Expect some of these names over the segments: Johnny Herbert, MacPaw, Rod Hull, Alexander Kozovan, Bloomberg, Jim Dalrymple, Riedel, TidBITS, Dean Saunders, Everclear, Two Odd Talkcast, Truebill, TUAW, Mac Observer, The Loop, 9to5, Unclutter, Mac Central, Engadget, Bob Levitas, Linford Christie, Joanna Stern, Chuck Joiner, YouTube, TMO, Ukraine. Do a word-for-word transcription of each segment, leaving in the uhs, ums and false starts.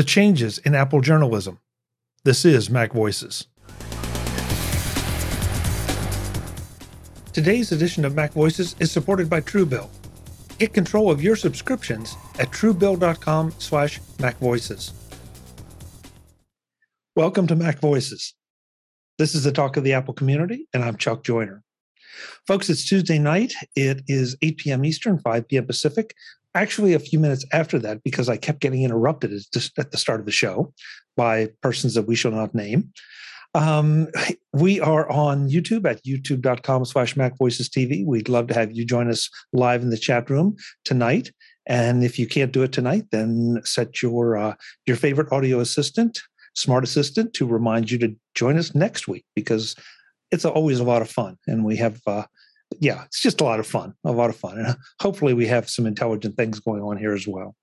the changes in Apple journalism. This is Mac Voices. Today's edition of Mac Voices is supported by Truebill. Get control of your subscriptions at truebill.com slash macvoices. Welcome to Mac Voices. This is the talk of the Apple community, and I'm Chuck Joiner. Folks, it's Tuesday night. It is eight p.m. Eastern, five p.m. Pacific. Actually, a few minutes after that, because I kept getting interrupted at the start of the show by persons that we shall not name. Um, we are on YouTube at youtube.com slash macvoicestv. We'd love to have you join us live in the chat room tonight. And if you can't do it tonight, then set your uh, your favorite audio assistant, smart assistant, to remind you to join us next week, because it's always a lot of fun. And we have, uh, yeah, it's just a lot of fun, a lot of fun. And hopefully we have some intelligent things going on here as well.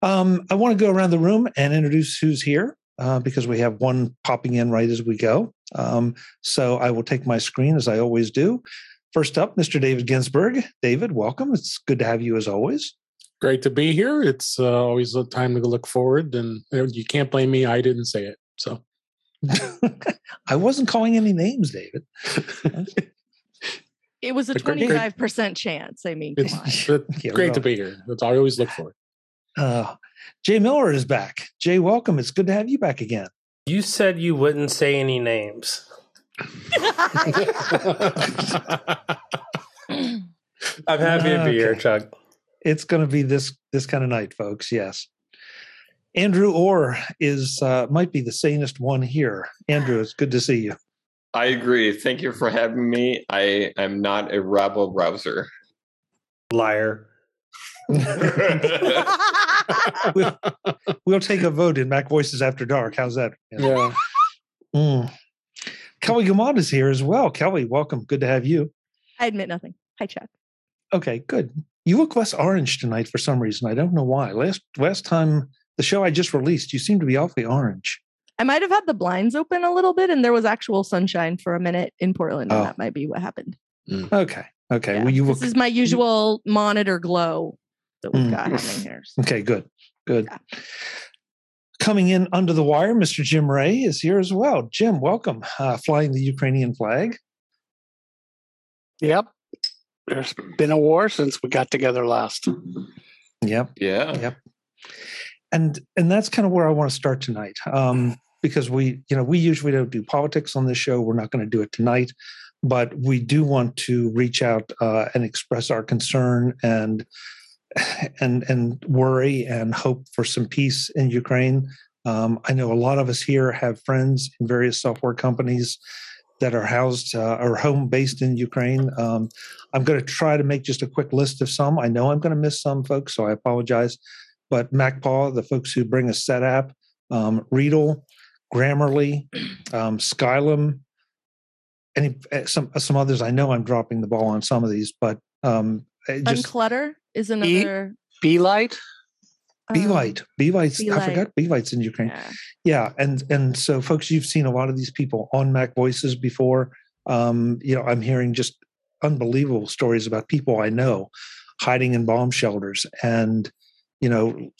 Um, I want to go around the room and introduce who's here. Uh, because we have one popping in right as we go. Um, so I will take my screen as I always do. First up, Mister David Ginsburg. David, welcome. It's good to have you as always. Great to be here. It's uh, always a time to look forward, and you can't blame me. I didn't say it. So I wasn't calling any names, David. It was a twenty-five percent chance. I mean, come it's, on. It's great to be here. That's all I always look forward. Uh, Jay Miller is back. Jay, welcome. It's good to have you back again. You said you wouldn't say any names. I'm happy okay. to be here, Chuck. It's going to be this this kind of night, folks. Yes. Andrew Orr is uh, might be the sanest one here. Andrew, it's good to see you. I agree. Thank you for having me. I am not a rabble rouser. Liar. we'll, we'll take a vote in Mac Voices After Dark. How's that? Yeah. Mm. Kelly Gamba is here as well. Kelly, welcome. Good to have you. I admit nothing. Hi, Chuck. Okay, good. You look less orange tonight for some reason. I don't know why. Last last time, the show I just released, you seemed to be awfully orange. I might have had the blinds open a little bit, and there was actual sunshine for a minute in Portland, oh. and that might be what happened. Mm. Okay, okay. Yeah. Well, you look- this is my usual monitor glow. That we've got mm. here. Okay, good, good. Yeah. Coming in under the wire, Mister Jim Ray is here as well. Jim, welcome. Uh, flying the Ukrainian flag. Yep. There's been a war since we got together last. Yep. Yeah. Yep. And and that's kind of where I want to start tonight, um, because we you know we usually don't do politics on this show. We're not going to do it tonight, but we do want to reach out uh, and express our concern and. And and worry and hope for some peace in Ukraine. Um, I know a lot of us here have friends in various software companies that are housed uh, or home-based in Ukraine. Um, I'm going to try to make just a quick list of some. I know I'm going to miss some folks, so I apologize. But MacPaw, the folks who bring us Setapp, um, Riedel, Grammarly, um, Skylum, any some some others. I know I'm dropping the ball on some of these, but um, just, Unclutter. Is another Be, BeLight? Um, BeLight. BeLight's BeLight. I forgot BeLight's in Ukraine. Yeah. yeah. And and so folks, you've seen a lot of these people on Mac Voices before. Um, you know, I'm hearing just unbelievable stories about people I know hiding in bomb shelters and, you know,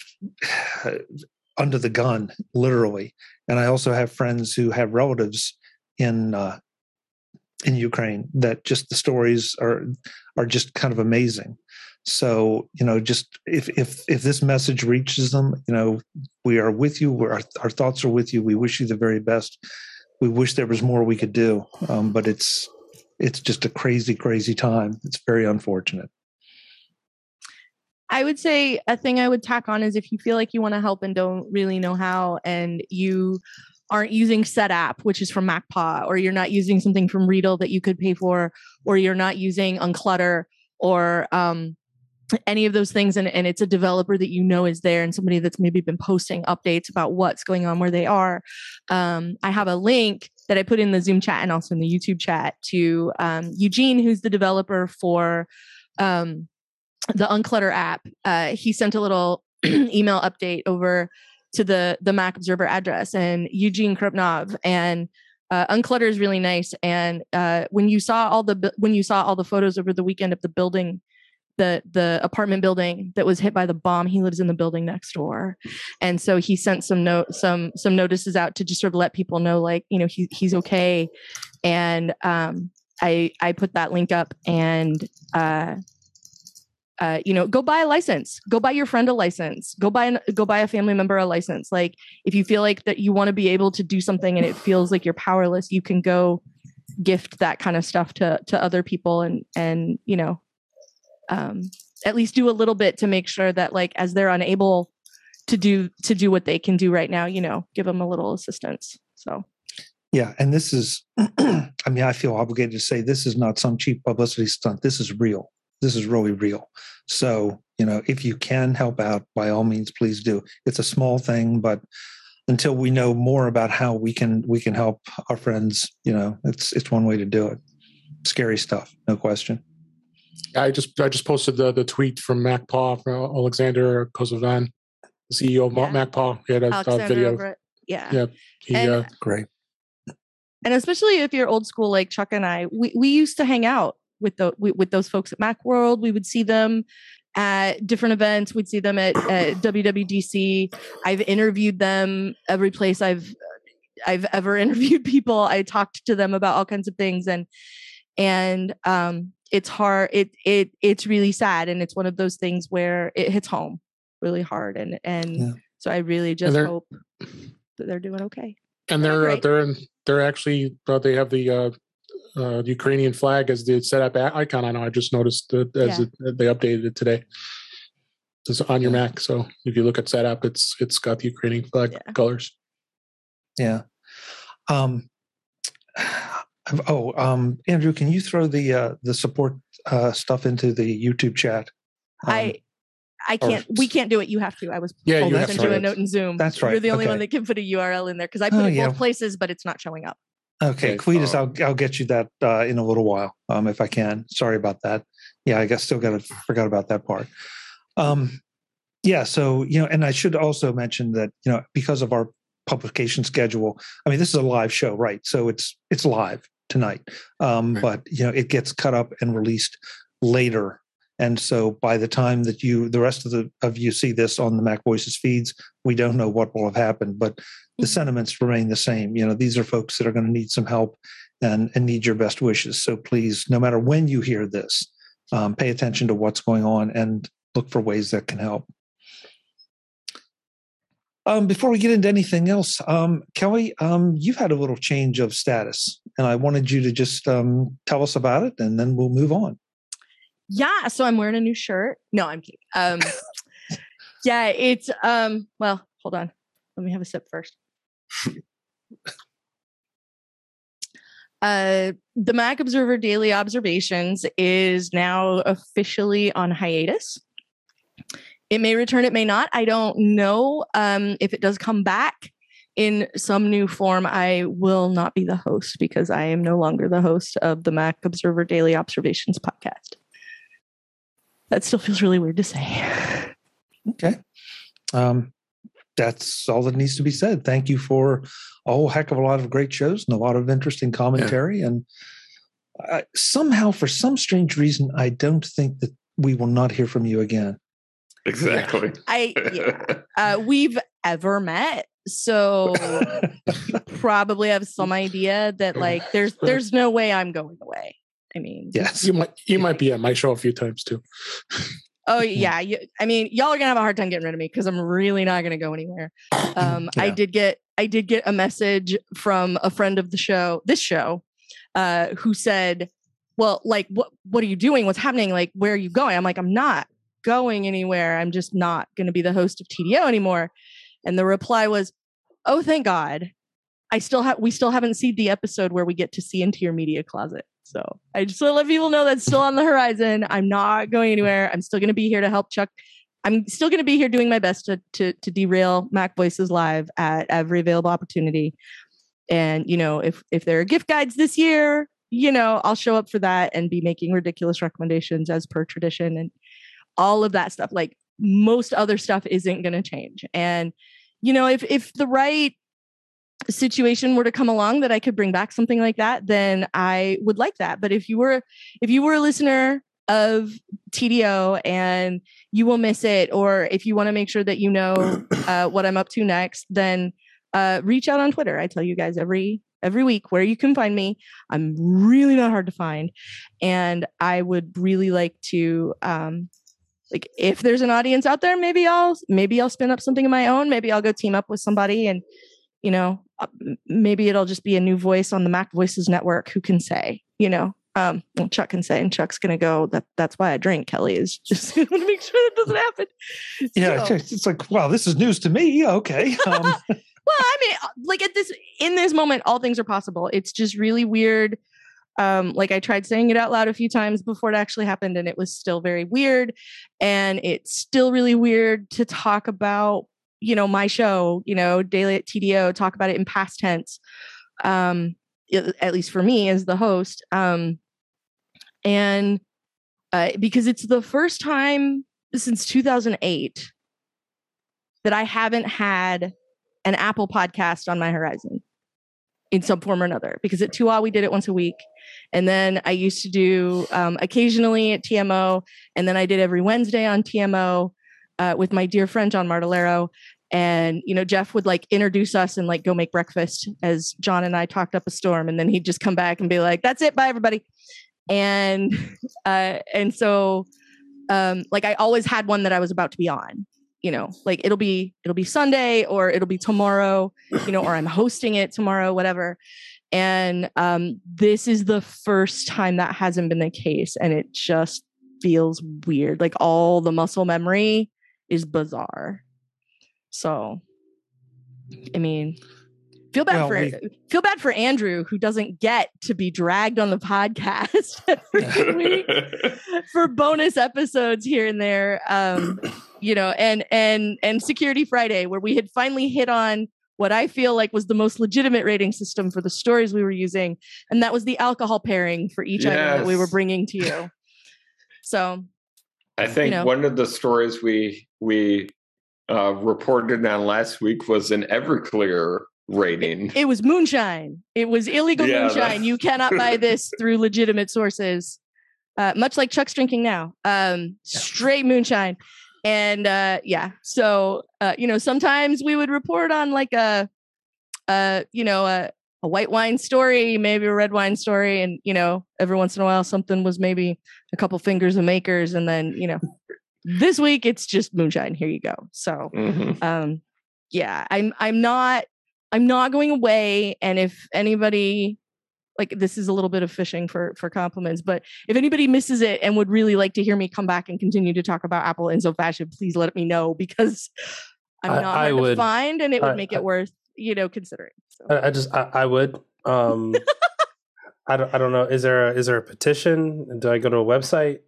under the gun, literally. And I also have friends who have relatives in uh in Ukraine that just the stories are are just kind of amazing. So, you know, just if if if this message reaches them, you know, we are with you. We're, our, our thoughts are with you. We wish you the very best. We wish there was more we could do, um, but it's it's just a crazy, crazy time. It's very unfortunate. I would say a thing I would tack on is if you feel like you want to help and don't really know how, and you aren't using Setapp, which is from MacPaw, or you're not using something from Riedel that you could pay for, or you're not using Unclutter or um, any of those things, and, and it's a developer that you know is there and somebody that's maybe been posting updates about what's going on where they are. Um, I have a link that I put in the Zoom chat and also in the YouTube chat to um, Eugene, who's the developer for um, the Unclutter app. Uh, he sent a little email update over to the, the Mac Observer address, and Eugene Krupnov, and Uh, Unclutter is really nice, and uh, when you saw all the when you saw all the photos over the weekend of the building the the apartment building that was hit by the bomb. He lives in the building next door, and so he sent some no, some some notices out to just sort of let people know, like, you know, he he's okay. And um, I I put that link up, and uh, uh, you know, go buy a license, go buy your friend a license, go buy an, go buy a family member a license. Like, if you feel like that you want to be able to do something and it feels like you're powerless, you can go gift that kind of stuff to to other people, and and you know. Um, at least do a little bit to make sure that, like, as they're unable to do to do what they can do right now, you know, give them a little assistance. So, yeah, and this is, I mean, I feel obligated to say this is not some cheap publicity stunt. This is real. This is really real. So, you know, if you can help out, by all means, please do. It's a small thing, but until we know more about how we can we can help our friends, you know, it's it's one way to do it. Scary stuff, no question. I just I just posted the, the tweet from MacPaw, from Alexander Kozovan, the C E O of yeah. MacPaw. He had a, a video. Yeah. Yeah. He, and, uh, great. And especially if you're old school, like Chuck and I, we, we used to hang out with the we, with those folks at Macworld. We would see them at different events. We'd see them at, at W W D C. I've interviewed them every place I've I've ever interviewed people. I talked to them about all kinds of things, and and um. It's hard. It it it's really sad, and it's one of those things where it hits home really hard. And and yeah. so I really just hope that they're doing okay. And they're uh, they're they're actually uh, they have the uh, uh, Ukrainian flag as the Setapp icon. I know I just noticed that as yeah. it, they updated it today. It's on your Mac, so if you look at Setapp, it's it's got the Ukrainian flag yeah. colors. Yeah. Um. Oh, um, Andrew, can you throw the uh, the support uh, stuff into the YouTube chat? Um, I I can't. Or, we can't do it. You have to. I was yeah, you send right. you a note in Zoom. That's right. You're the only okay. one that can put a U R L in there, because I put oh, it in yeah. both places, but it's not showing up. Okay, Cletus, I'll I'll get you that uh, in a little while, um, if I can. Sorry about that. Yeah, I guess still got to forgot about that part. Um, yeah. So, you know, and I should also mention that, you know, because of our publication schedule, I mean, this is a live show, right? So it's it's live tonight, um, right. but you know, it gets cut up and released later, and so by the time that you, the rest of the of you see this on the Mac Voices feeds, we don't know what will have happened, but the sentiments remain the same. You know, these are folks that are going to need some help and and need your best wishes. So please, no matter when you hear this, um, pay attention to what's going on and look for ways that can help. Um, before we get into anything else, um, Kelly, um, you've had a little change of status, and I wanted you to just um, tell us about it, and then we'll move on. Yeah, so I'm wearing a new shirt. No, I'm kidding. Um, yeah, it's, um, well, hold on. Let me have a sip first. Uh, the Mac Observer Daily Observations is now officially on hiatus. It may return, it may not. I don't know. Um, if it does come back in some new form, I will not be the host, because I am no longer the host of the Mac Observer Daily Observations podcast. That still feels really weird to say. Okay. Um, that's all that needs to be said. Thank you for a whole heck of a lot of great shows and a lot of interesting commentary. Yeah. And uh, somehow, for some strange reason, I don't think that we will not hear from you again. Exactly. Yeah. I yeah. Uh, we've ever met, so you probably have some idea that, like, there's there's no way I'm going away. I mean, yes, you might you might be at my show a few times too. Oh yeah, you, I mean, y'all are gonna have a hard time getting rid of me, because I'm really not gonna go anywhere. Um, yeah. I did get I did get a message from a friend of the show, this show, uh, who said, "Well, like, what what are you doing? What's happening? Like, where are you going?" I'm like, "I'm not going anywhere. I'm just not going to be the host of T D O anymore." And the reply was, "Oh, thank God. I still have, we still haven't seen the episode where we get to see into your media closet." So I just want to let people know that's still on the horizon. I'm not going anywhere. I'm still going to be here to help Chuck. I'm still going to be here doing my best to, to, to derail Mac Voices Live at every available opportunity. And, you know, if, if there are gift guides this year, you know, I'll show up for that and be making ridiculous recommendations as per tradition. And all of that stuff, like most other stuff, isn't going to change. And, you know, if if the right situation were to come along that I could bring back something like that, then I would like that. But if you were if you were a listener of T D O and you will miss it. Or if you want to make sure that you know uh, what I'm up to next, then uh, reach out on Twitter. I tell you guys every every week where you can find me. I'm really not hard to find. And I would really like to, um, like if there's an audience out there, maybe I'll, maybe I'll spin up something of my own. Maybe I'll go team up with somebody and, you know, maybe it'll just be a new voice on the Mac Voices network who can say, you know, um, well, Chuck can say, and Chuck's going to go, that that's why I drink. Kelly is just going to make sure that doesn't happen. Yeah. So. It's like, wow, this is news to me. Okay. Um. Well, I mean, like at this, in this moment, all things are possible. It's just really weird. Um, like I tried saying it out loud a few times before it actually happened, and it was still very weird. And it's still really weird to talk about, you know, my show, you know, Daily at T D O, talk about it in past tense. Um, it, at least for me as the host. Um, and uh, because it's the first time since two thousand eight that I haven't had an Apple podcast on my horizon in some form or another, because at Two Odd, we did it once a week. And then I used to do um, occasionally at T M O. And then I did every Wednesday on T M O uh, with my dear friend, John Martellero. And, you know, Jeff would like introduce us and like go make breakfast as John and I talked up a storm. And then he'd just come back and be like, that's it. Bye everybody. And, uh, and so um, like, I always had one that I was about to be on. You know, like it'll be, it'll be Sunday or it'll be tomorrow, you know, or I'm hosting it tomorrow, whatever. And um, this is the first time that hasn't been the case. And it just feels weird. Like all the muscle memory is bizarre. So, I mean, feel bad well, for, we... feel bad for Andrew, who doesn't get to be dragged on the podcast every week for bonus episodes here and there. Um, You know, and and and Security Friday, where we had finally hit on what I feel like was the most legitimate rating system for the stories we were using, and that was the alcohol pairing for each yes. item that we were bringing to you. So, I think you know. one of the stories we we uh, reported on last week was an Everclear rating. It, it was moonshine. It was illegal yeah, moonshine. That's... You cannot buy this through legitimate sources. Uh, much like Chuck's drinking now, um, straight moonshine. And, uh, yeah, so, uh, you know, sometimes we would report on like a, uh, you know, a, a white wine story, maybe a red wine story. And, you know, every once in a while, something was maybe a couple fingers of Makers. And then, you know, this week it's just moonshine. Here you go. So, mm-hmm. um, yeah, I'm, I'm not, I'm not going away. And if anybody, like this is a little bit of fishing for, for compliments, but if anybody misses it and would really like to hear me come back and continue to talk about Apple in some fashion, please let me know, because I'm I, not I hard would, to find and it would I, make it I, worth, you know, considering. So. I, I just, I, I would, um, I don't, I don't know. Is there a, is there a petition? Do I go to a website?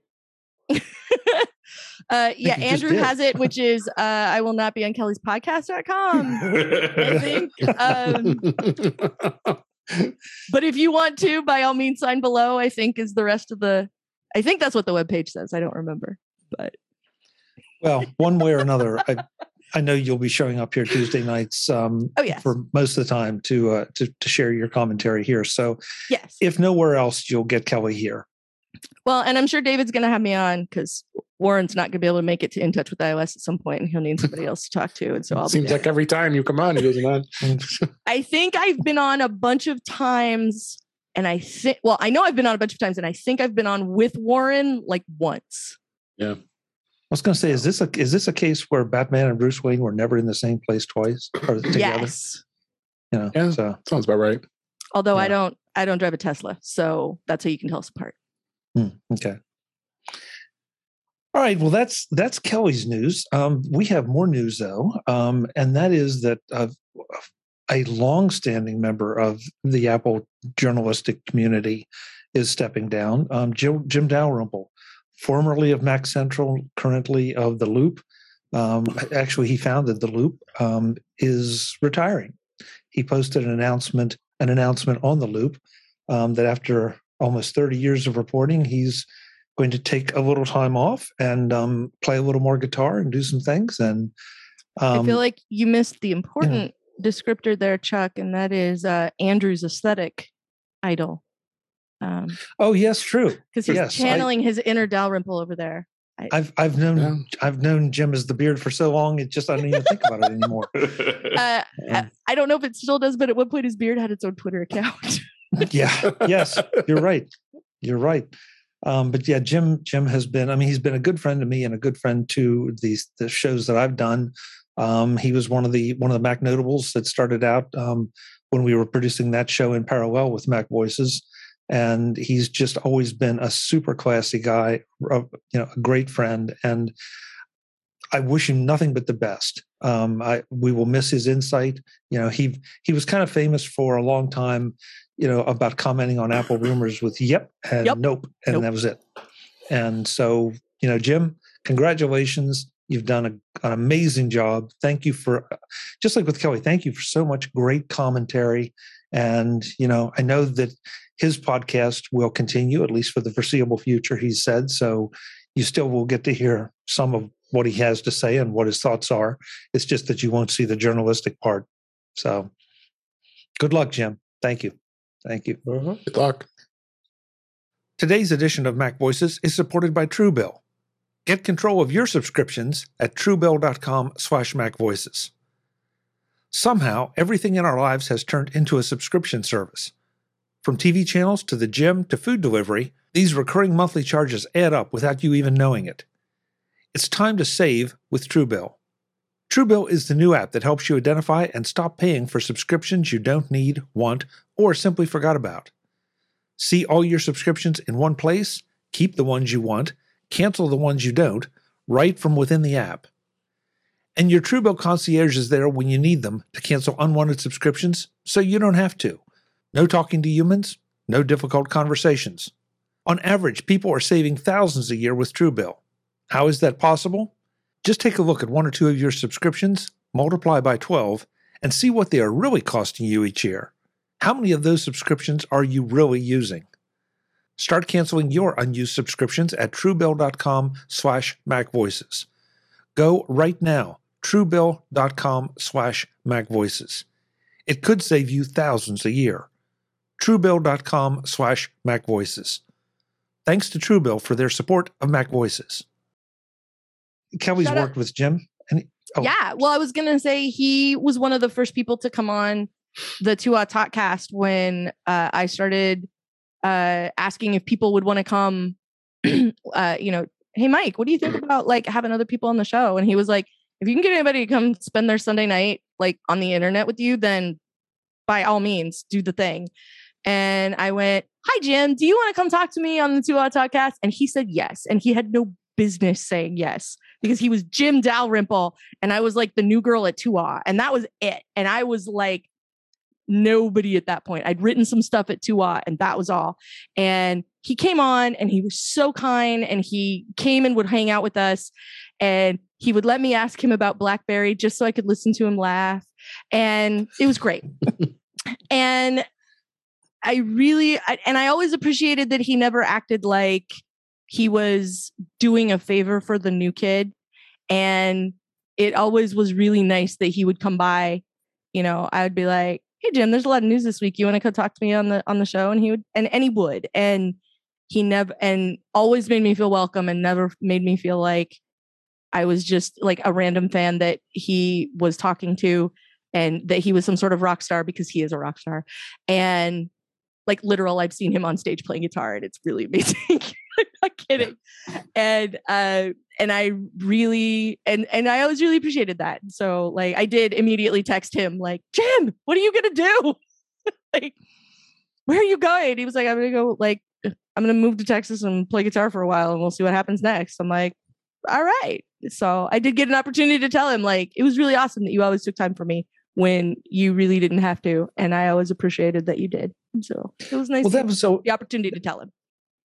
Uh, yeah, Andrew has it, which is uh, I will not be on Kelly's podcast dot com. I think. Um, But if you want to, by all means, sign below, I think is the rest of the, I think that's what the webpage says. I don't remember, but. Well, one way or another, I, I know you'll be showing up here Tuesday nights um, oh, yes. for most of the time to, uh, to, to share your commentary here. So yes, if nowhere else, you'll get Kelly here. Well, and I'm sure David's going to have me on because Warren's not going to be able to make it to In Touch with iOS at some point, and he'll need somebody else to talk to. And so I'll seems be like every time you come on, he isn't on. I think I've been on a bunch of times, and I think, well, I know I've been on a bunch of times, and I think I've been on with Warren like once. Yeah, I was going to say, is this a is this a case where Batman and Bruce Wayne were never in the same place twice or together? Yes. You know, yeah, so sounds about right. Although yeah. I don't, I don't drive a Tesla, so that's how you can tell us apart. Hmm, okay. All right. Well, that's that's Kelly's news. Um, we have more news though, um, and that is that uh, a long-standing member of the Apple journalistic community is stepping down. Um, Jim, Jim Dalrymple, formerly of Mac Central, currently of The Loop, um, actually he founded The Loop, um, is retiring. He posted an announcement, an announcement on The Loop um, that after almost thirty years of reporting, he's going to take a little time off and um, play a little more guitar and do some things. And um, I feel like you missed the important yeah. descriptor there, Chuck, and that is uh, Andrew's aesthetic idol. Um, oh yes, true. Because he's yes, channeling I, his inner Dalrymple over there. I, I've I've known yeah. I've known Jim as the beard for so long. It just I don't even think about it anymore. Uh, I, I don't know if it still does, but at one point his beard had its own Twitter account. yeah. Yes, you're right. You're right. Um, but yeah, Jim. Jim has been. I mean, he's been a good friend to me and a good friend to these the shows that I've done. Um, he was one of the one of the Mac Notables that started out um, when we were producing that show in parallel with Mac Voices. And he's just always been a super classy guy, you know, a great friend, and I wish him nothing but the best. Um, I we will miss his insight. You know, he he was kind of famous for a long time, you know, about commenting on Apple rumors with "yep" and yep. "nope," and nope. that was it. And so, you know, Jim, congratulations. You've done a, an amazing job. Thank you for, just like with Kelly, thank you for so much great commentary. And, you know, I know that his podcast will continue, at least for the foreseeable future, he said. So you still will get to hear some of what he has to say and what his thoughts are. It's just that you won't see the journalistic part. So good luck, Jim. Thank you. Thank you. Mm-hmm. Good luck. Today's edition of Mac Voices is supported by Truebill. Get control of your subscriptions at truebill dot com slash Mac Voices. Somehow, everything in our lives has turned into a subscription service. From T V channels to the gym to food delivery, these recurring monthly charges add up without you even knowing it. It's time to save with Truebill. Truebill is the new app that helps you identify and stop paying for subscriptions you don't need, want, or simply forgot about. See all your subscriptions in one place, keep the ones you want, cancel the ones you don't, right from within the app. And your Truebill concierge is there when you need them to cancel unwanted subscriptions, so you don't have to. No talking to humans, no difficult conversations. On average, people are saving thousands a year with Truebill. How is that possible? Just take a look at one or two of your subscriptions, multiply by twelve, and see what they are really costing you each year. How many of those subscriptions are you really using? Start canceling your unused subscriptions at truebill dot com slash Mac Voices. Go right now, truebill dot com slash Mac Voices. It could save you thousands a year. truebill dot com slash Mac Voices. Thanks to Truebill for their support of Mac Voices. Kelly's Shut worked up. with Jim. And he, oh. Yeah, well, I was going to say he was one of the first people to come on the Two Odd Talkcast when uh, I started Uh, asking if people would want to come, uh, you know, hey, Mike, what do you think about like having other people on the show? And he was like, if you can get anybody to come spend their Sunday night like on the internet with you, then by all means, do the thing. And I went, hi, Jim, do you want to come talk to me on the Two Odd Talkcast? And he said yes. And he had no business saying yes because he was Jim Dalrymple. And I was like the new girl at Two Odd. And that was it. And I was like, nobody at that point. I'd written some stuff at T U A W and that was all. And he came on and he was so kind and he came and would hang out with us and he would let me ask him about BlackBerry just so I could listen to him laugh. And it was great. and I really, I, and I always appreciated that he never acted like he was doing a favor for the new kid. And it always was really nice that he would come by. You know, I would be like, hey, Jim, there's a lot of news this week. You want to come talk to me on the on the show? And he would and, and he would. And he never and always made me feel welcome and never made me feel like I was just like a random fan that he was talking to and that he was some sort of rock star because he is a rock star. And like literal, I've seen him on stage playing guitar and it's really amazing. I'm not kidding. And uh and I really and and I always really appreciated that. So like I did immediately text him like, Jim, what are you gonna do? Like, where are you going? He was like, I'm gonna go like I'm gonna move to Texas and play guitar for a while and we'll see what happens next. I'm like, all right. So I did get an opportunity to tell him like it was really awesome that you always took time for me when you really didn't have to. And I always appreciated that you did. So it was nice well, that was so, the opportunity to tell him.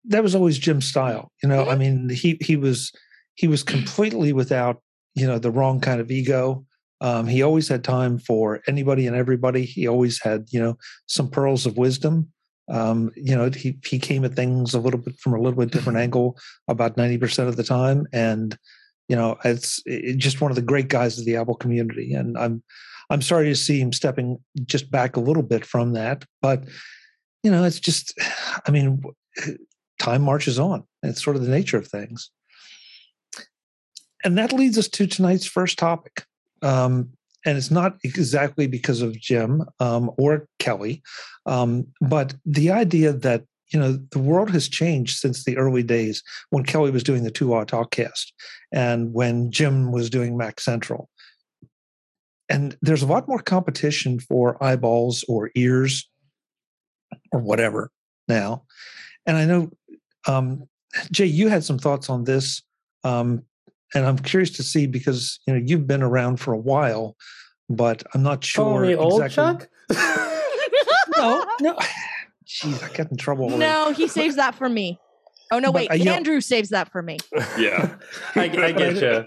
That was always Jim's style. You know, I mean, he he was he was completely without, you know, the wrong kind of ego. Um, he always had time for anybody and everybody. He always had, you know, some pearls of wisdom. Um, you know, he he came at things a little bit from a little bit different angle about ninety percent of the time. And, you know, it's, it's just one of the great guys of the Apple community. And I'm I'm sorry to see him stepping just back a little bit from that. But you know, it's just, I mean, time marches on. It's sort of the nature of things. And that leads us to tonight's first topic. Um, and it's not exactly because of Jim um, or Kelly, um, but the idea that, you know, the world has changed since the early days when Kelly was doing the Two Odd Talkcast and when Jim was doing Mac Central. And there's a lot more competition for eyeballs or ears or whatever now. And I know, um, Jay, you had some thoughts on this. Um, and I'm curious to see because, you know, you've been around for a while, but I'm not sure. Only old exactly. Chuck? no, no. Jeez, I got in trouble. Already. No, he saves that for me. Oh, no, but, wait. Uh, Andrew know, saves that for me. Yeah, I, I get you.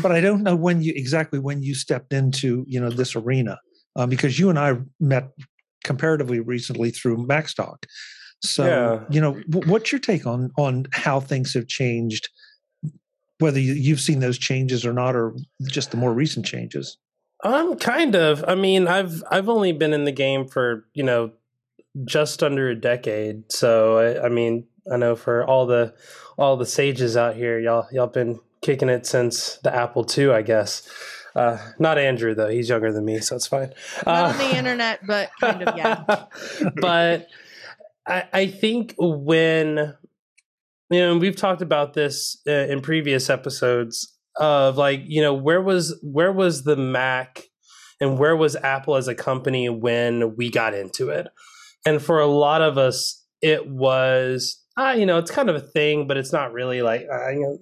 But I don't know when you exactly when you stepped into, you know, this arena, uh, because you and I met comparatively recently through MacStock. So, yeah. you know, w- what's your take on on how things have changed, whether you, you've seen those changes or not, or just the more recent changes? Um, kind of. I mean, I've I've only been in the game for, you know, just under a decade. So, I, I mean, I know for all the all the sages out here, y'all y'all been kicking it since the Apple two, I guess. Uh, not Andrew, though. He's younger than me, so it's fine. Not uh, on the internet, but kind of, yeah. But I, I think when, you know, and we've talked about this uh, in previous episodes of like, you know, where was where was the Mac and where was Apple as a company when we got into it? And for a lot of us, it was, ah, you know, it's kind of a thing, but it's not really like, ah, you know,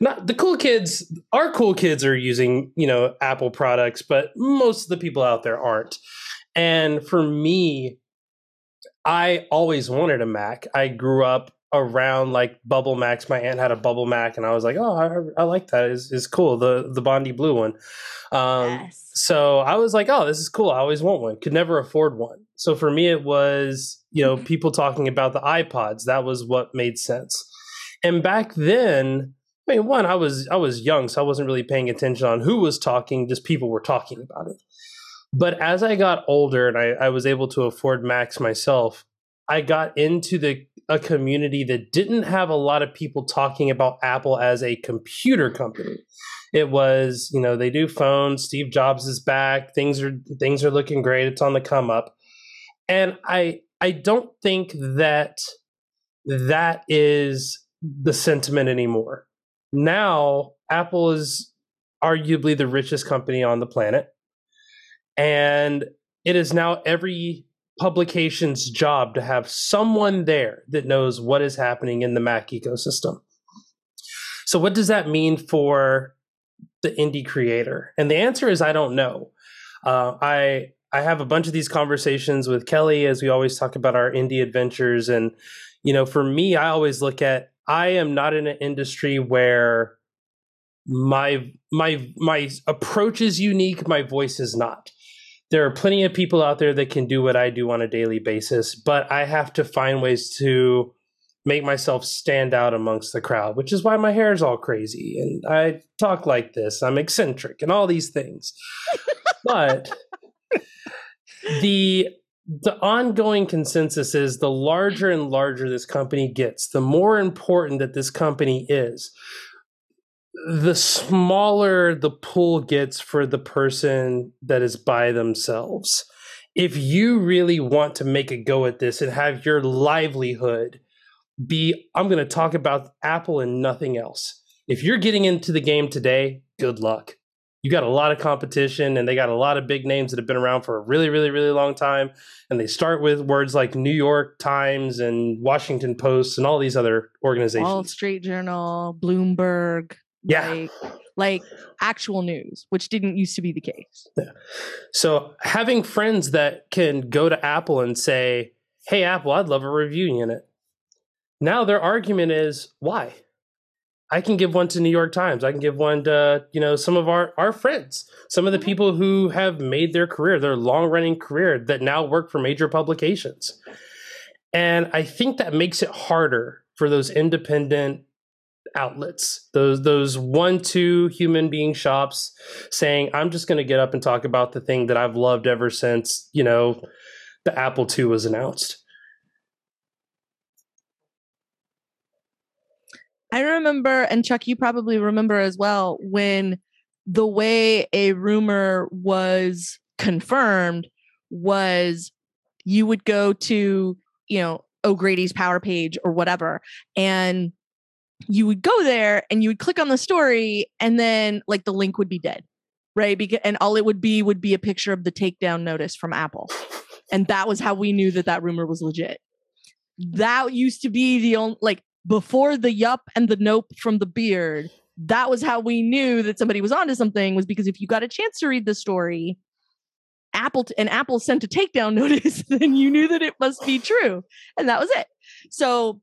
not the cool kids. Our cool kids are using, you know, Apple products, but most of the people out there aren't. And for me, I always wanted a Mac. I grew up around like bubble Macs. My aunt had a bubble Mac, and I was like, oh, I, I like that. It's, it's cool. The the Bondi blue one. Um, yes. So I was like, oh, this is cool. I always want one. Could never afford one. So for me, it was, you know, people talking about the iPods. That was what made sense. And back then, I mean, one, I was I was young, so I wasn't really paying attention on who was talking. Just people were talking about it. But as I got older and I, I was able to afford Macs myself, I got into the a community that didn't have a lot of people talking about Apple as a computer company. It was, you know, they do phones. Steve Jobs is back. Things are things are looking great. It's on the come up. And I I don't think that that is the sentiment anymore. Now, Apple is arguably the richest company on the planet. And it is now every publication's job to have someone there that knows what is happening in the Mac ecosystem. So what does that mean for the indie creator? And the answer is, I don't know. Uh, I... I have a bunch of these conversations with Kelly as we always talk about our indie adventures. And, you know, for me, I always look at, I am not in an industry where my, my, my approach is unique. My voice is not. There are plenty of people out there that can do what I do on a daily basis, but I have to find ways to make myself stand out amongst the crowd, which is why my hair is all crazy. And I talk like this, I'm eccentric and all these things, but The the ongoing consensus is the larger and larger this company gets, the more important that this company is, the smaller the pool gets for the person that is by themselves. If you really want to make a go at this and have your livelihood be, I'm going to talk about Apple and nothing else. If you're getting into the game today, good luck. You got a lot of competition, and they got a lot of big names that have been around for a really, really, really long time. And they start with words like New York Times and Washington Post and all these other organizations. Wall Street Journal, Bloomberg. Yeah. Like, like actual news, which didn't used to be the case. Yeah. So having friends that can go to Apple and say, hey, Apple, I'd love a review unit. Now their argument is, why? I can give one to New York Times. I can give one to, you know, some of our, our friends, some of the people who have made their career, their long running career that now work for major publications. And I think that makes it harder for those independent outlets, those, those one, two human being shops saying, I'm just going to get up and talk about the thing that I've loved ever since, you know, the Apple two was announced. I remember, and Chuck, you probably remember as well, when the way a rumor was confirmed was you would go to, you know, O'Grady's Power Page or whatever, and you would go there and you would click on the story, and then like the link would be dead, right? Because, and all it would be would be a picture of the takedown notice from Apple. And that was how we knew that that rumor was legit. That used to be the only, like, before the yup and the nope from the beard, that was how we knew that somebody was onto something, was because if you got a chance to read the story, Apple t- and Apple sent a takedown notice, then you knew that it must be true. And that was it. So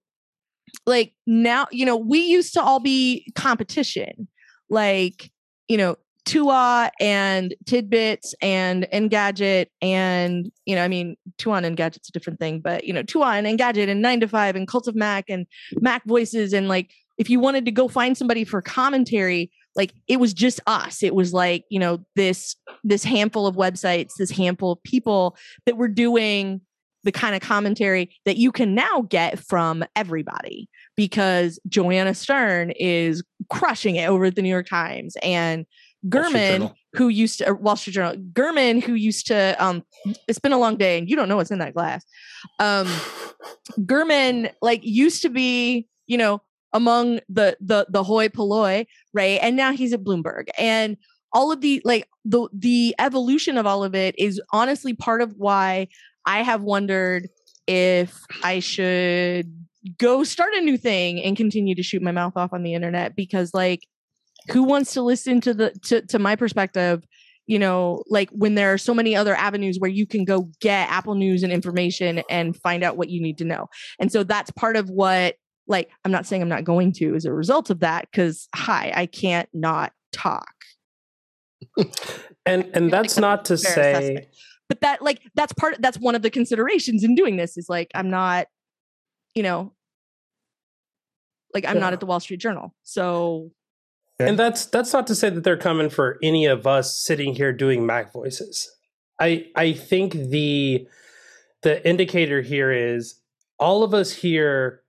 like now, you know, we used to all be competition, like, you know, T U A W and TidBITS and Engadget and, you know, I mean, T U A W and Engadget's a different thing, but, you know, T U A W and Engadget and nine to five and Cult of Mac and Mac Voices. And like, if you wanted to go find somebody for commentary, like it was just us. It was like, you know, this, this handful of websites, this handful of people that were doing the kind of commentary that you can now get from everybody, because Joanna Stern is crushing it over at the New York Times, and Gurman, who used to, uh, Wall Street Journal, Gurman, who used to, um, it's been a long day and you don't know what's in that glass. Um, Gurman, like, used to be, you know, among the, the, the hoi polloi, right? And now he's at Bloomberg, and all of the, like the, the evolution of all of it is honestly part of why I have wondered if I should go start a new thing and continue to shoot my mouth off on the internet, because like, who wants to listen to the to, to my perspective, you know, like when there are so many other avenues where you can go get Apple news and information and find out what you need to know. And so that's part of what, like, I'm not saying I'm not going to as a result of that, because hi, I can't not talk. and and that's not to say, but that like that's part that's one of the considerations in doing this is like, I'm not, you know, like I'm yeah. not at the Wall Street Journal. So And that's that's not to say that they're coming for any of us sitting here doing Mac Voices. I I think the the indicator here is all of us here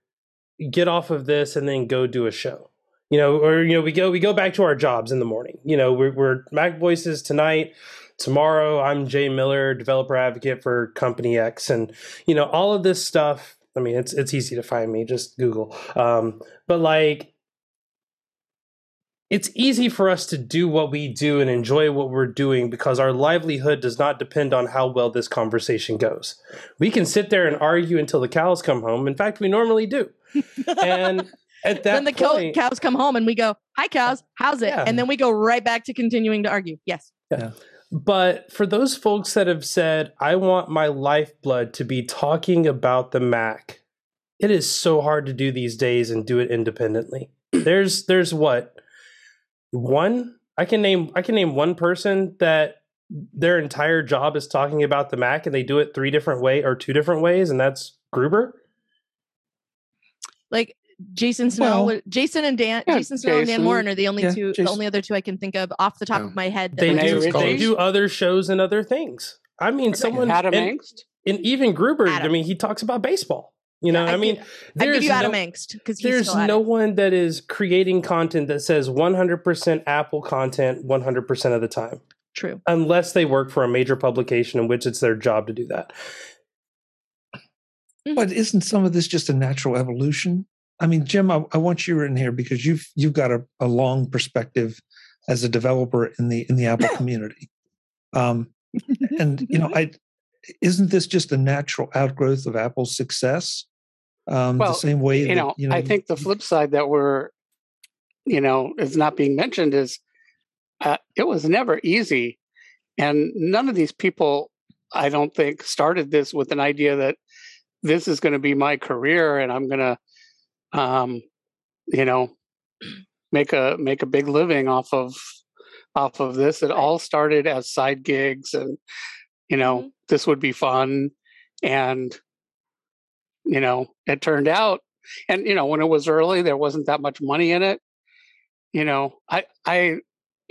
get off of this and then go do a show, you know, or you know we go we go back to our jobs in the morning. You know, we're, we're Mac Voices tonight, tomorrow. I'm Jay Miller, developer advocate for Company X, and you know all of this stuff. I mean, it's it's easy to find me. Just Google. Um, but like. It's easy for us to do what we do and enjoy what we're doing because our livelihood does not depend on how well this conversation goes. We can sit there and argue until the cows come home. In fact, we normally do. And at that then the point, cows come home and we go, hi, cows, how's it? Yeah. And then we go right back to continuing to argue. Yes. Yeah. But for those folks that have said, I want my lifeblood to be talking about the Mac, it is so hard to do these days and do it independently. There's, there's what? One, I can name I can name one person that their entire job is talking about the Mac, and they do it three different way or two different ways, and that's Gruber. Like Jason Snell, well, Jason and Dan, yeah, Jason Snell and Dan Warren are the only yeah, two, Jason. the only other two I can think of off the top yeah. of my head. That they do, they do other shows and other things. I mean, someone Adam Engst, and, and even Gruber. Adam. I mean, he talks about baseball. You know, yeah, I, I mean, could, there's, I give you Adam no, Engst, he's there's no one that is creating content that says one hundred percent Apple content one hundred percent of the time. True. Unless they work for a major publication in which it's their job to do that. But isn't some of this just a natural evolution? I mean, Jim, I, I want you in here because you've you've got a, a long perspective as a developer in the in the Apple community. Um, and, you know, I isn't this just a natural outgrowth of Apple's success? Um, well, the same way, that, you, know, you know, I think the flip side that we're, you know, is not being mentioned is uh, it was never easy. And none of these people, I don't think, started this with an idea that this is going to be my career and I'm going to, um, you know, make a make a big living off of off of this. It all started as side gigs and, you know, this would be fun. And, you know, it turned out, and, you know, when it was early, there wasn't that much money in it. You know, I, I,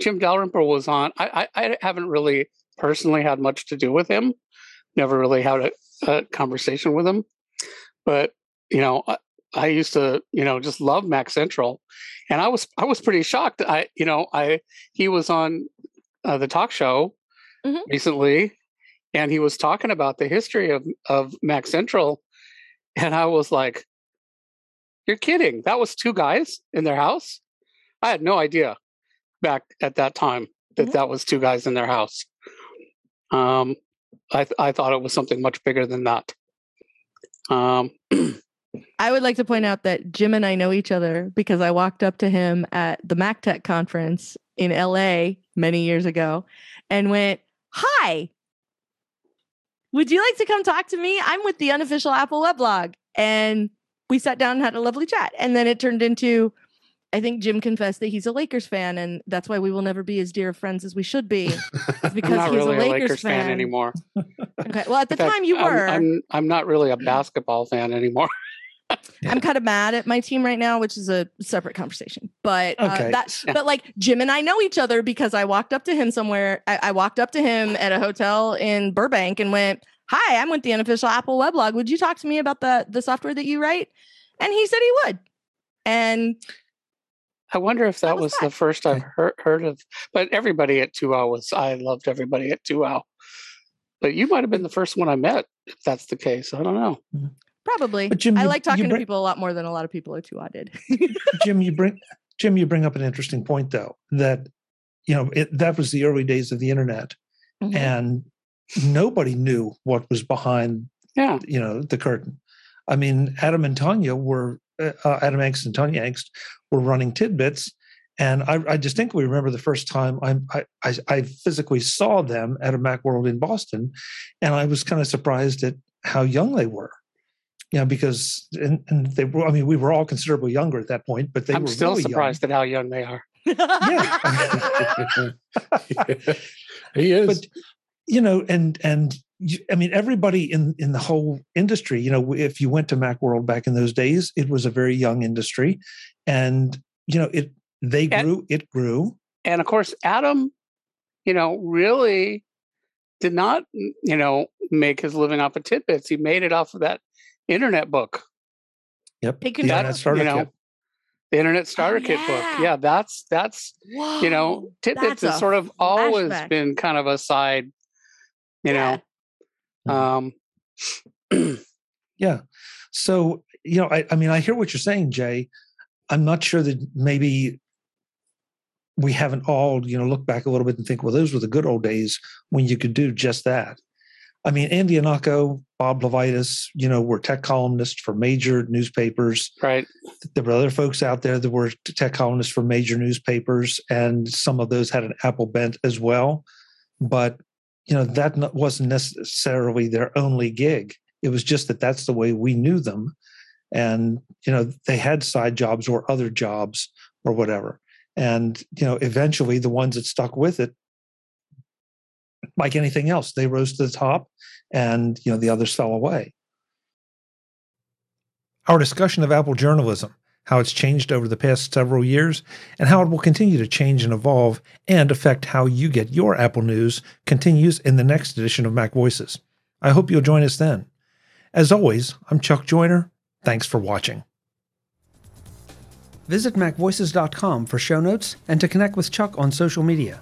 Jim Dalrymple was on, I, I, I haven't really personally had much to do with him. Never really had a, a conversation with him, but, you know, I used to, you know, just love Mac Central, and I was I was pretty shocked. I, you know, I he was on uh, the talk show mm-hmm. recently, and he was talking about the history of of Mac Central, and I was like, "You're kidding! That was two guys in their house." I had no idea back at that time that mm-hmm. that was two guys in their house. Um, I th- I thought it was something much bigger than that. Um. I would like to point out that Jim and I know each other because I walked up to him at the Mac Tech conference in L A many years ago and went, "Hi, would you like to come talk to me? I'm with the unofficial Apple weblog." And we sat down and had a lovely chat. And then it turned into, I think Jim confessed that he's a Lakers fan, and that's why we will never be as dear friends as we should be. It's because I'm not he's really a Lakers, Lakers fan. fan anymore. Okay. Well, at the fact, time you were. I'm, I'm, I'm not really a basketball fan anymore. Yeah. I'm kind of mad at my team right now, which is a separate conversation. But okay. uh, that, but like Jim and I know each other because I walked up to him somewhere. I, I walked up to him at a hotel in Burbank and went, "Hi, I'm with the unofficial Apple weblog. Would you talk to me about the the software that you write?" And he said he would. And I wonder if that, that was, was that. the first I've heard, heard of. But everybody at two O was. I loved everybody at two O. But you might have been the first one I met. If that's the case, I don't know. Mm-hmm. Probably. But Jim, I you, like talking bring, to people a lot more than a lot of people at two O did. Jim, you bring Jim, you bring up an interesting point, though, that, you know, it, that was the early days of the internet, mm-hmm. and nobody knew what was behind, yeah. you know, the curtain. I mean, Adam and Tanya were uh, Adam Engst and Tanya Engst were running TidBITS, and I, I distinctly remember the first time I, I I I physically saw them at a Macworld in Boston, and I was kind of surprised at how young they were. Yeah, you know, because and, and they were. I mean, we were all considerably younger at that point, but they I'm were still really surprised young. At how young they are. Yeah, he is. But you know, and and I mean, everybody in in the whole industry. You know, if you went to Macworld back in those days, it was a very young industry, and you know, it they grew, and, it grew, and of course, Adam, you know, really did not, you know, make his living off of TidBITS. He made it off of that internet book. Yep. The internet starter you know, kit. The internet starter oh, yeah. kit book. Yeah, that's that's Whoa, you know, TidBITS has sort of flashback. always been kind of a side, you yeah. know. Um Yeah. So, you know, I, I mean I hear what you're saying, Jay. I'm not sure that maybe we haven't all, you know, looked back a little bit and think, well, those were the good old days when you could do just that. I mean, Andy Anako, Bob Levitas, you know, were tech columnists for major newspapers. Right. There were other folks out there that were tech columnists for major newspapers, and some of those had an Apple bent as well. But, you know, that wasn't necessarily their only gig. It was just that that's the way we knew them. And, you know, they had side jobs or other jobs or whatever. And, you know, eventually the ones that stuck with it, like anything else, they rose to the top, and you know the others fell away. Our discussion of Apple journalism, how it's changed over the past several years, and how it will continue to change and evolve and affect how you get your Apple news, continues in the next edition of Mac Voices. I hope you'll join us then. As always, I'm Chuck Joiner. Thanks for watching. Visit mac voices dot com for show notes and to connect with Chuck on social media.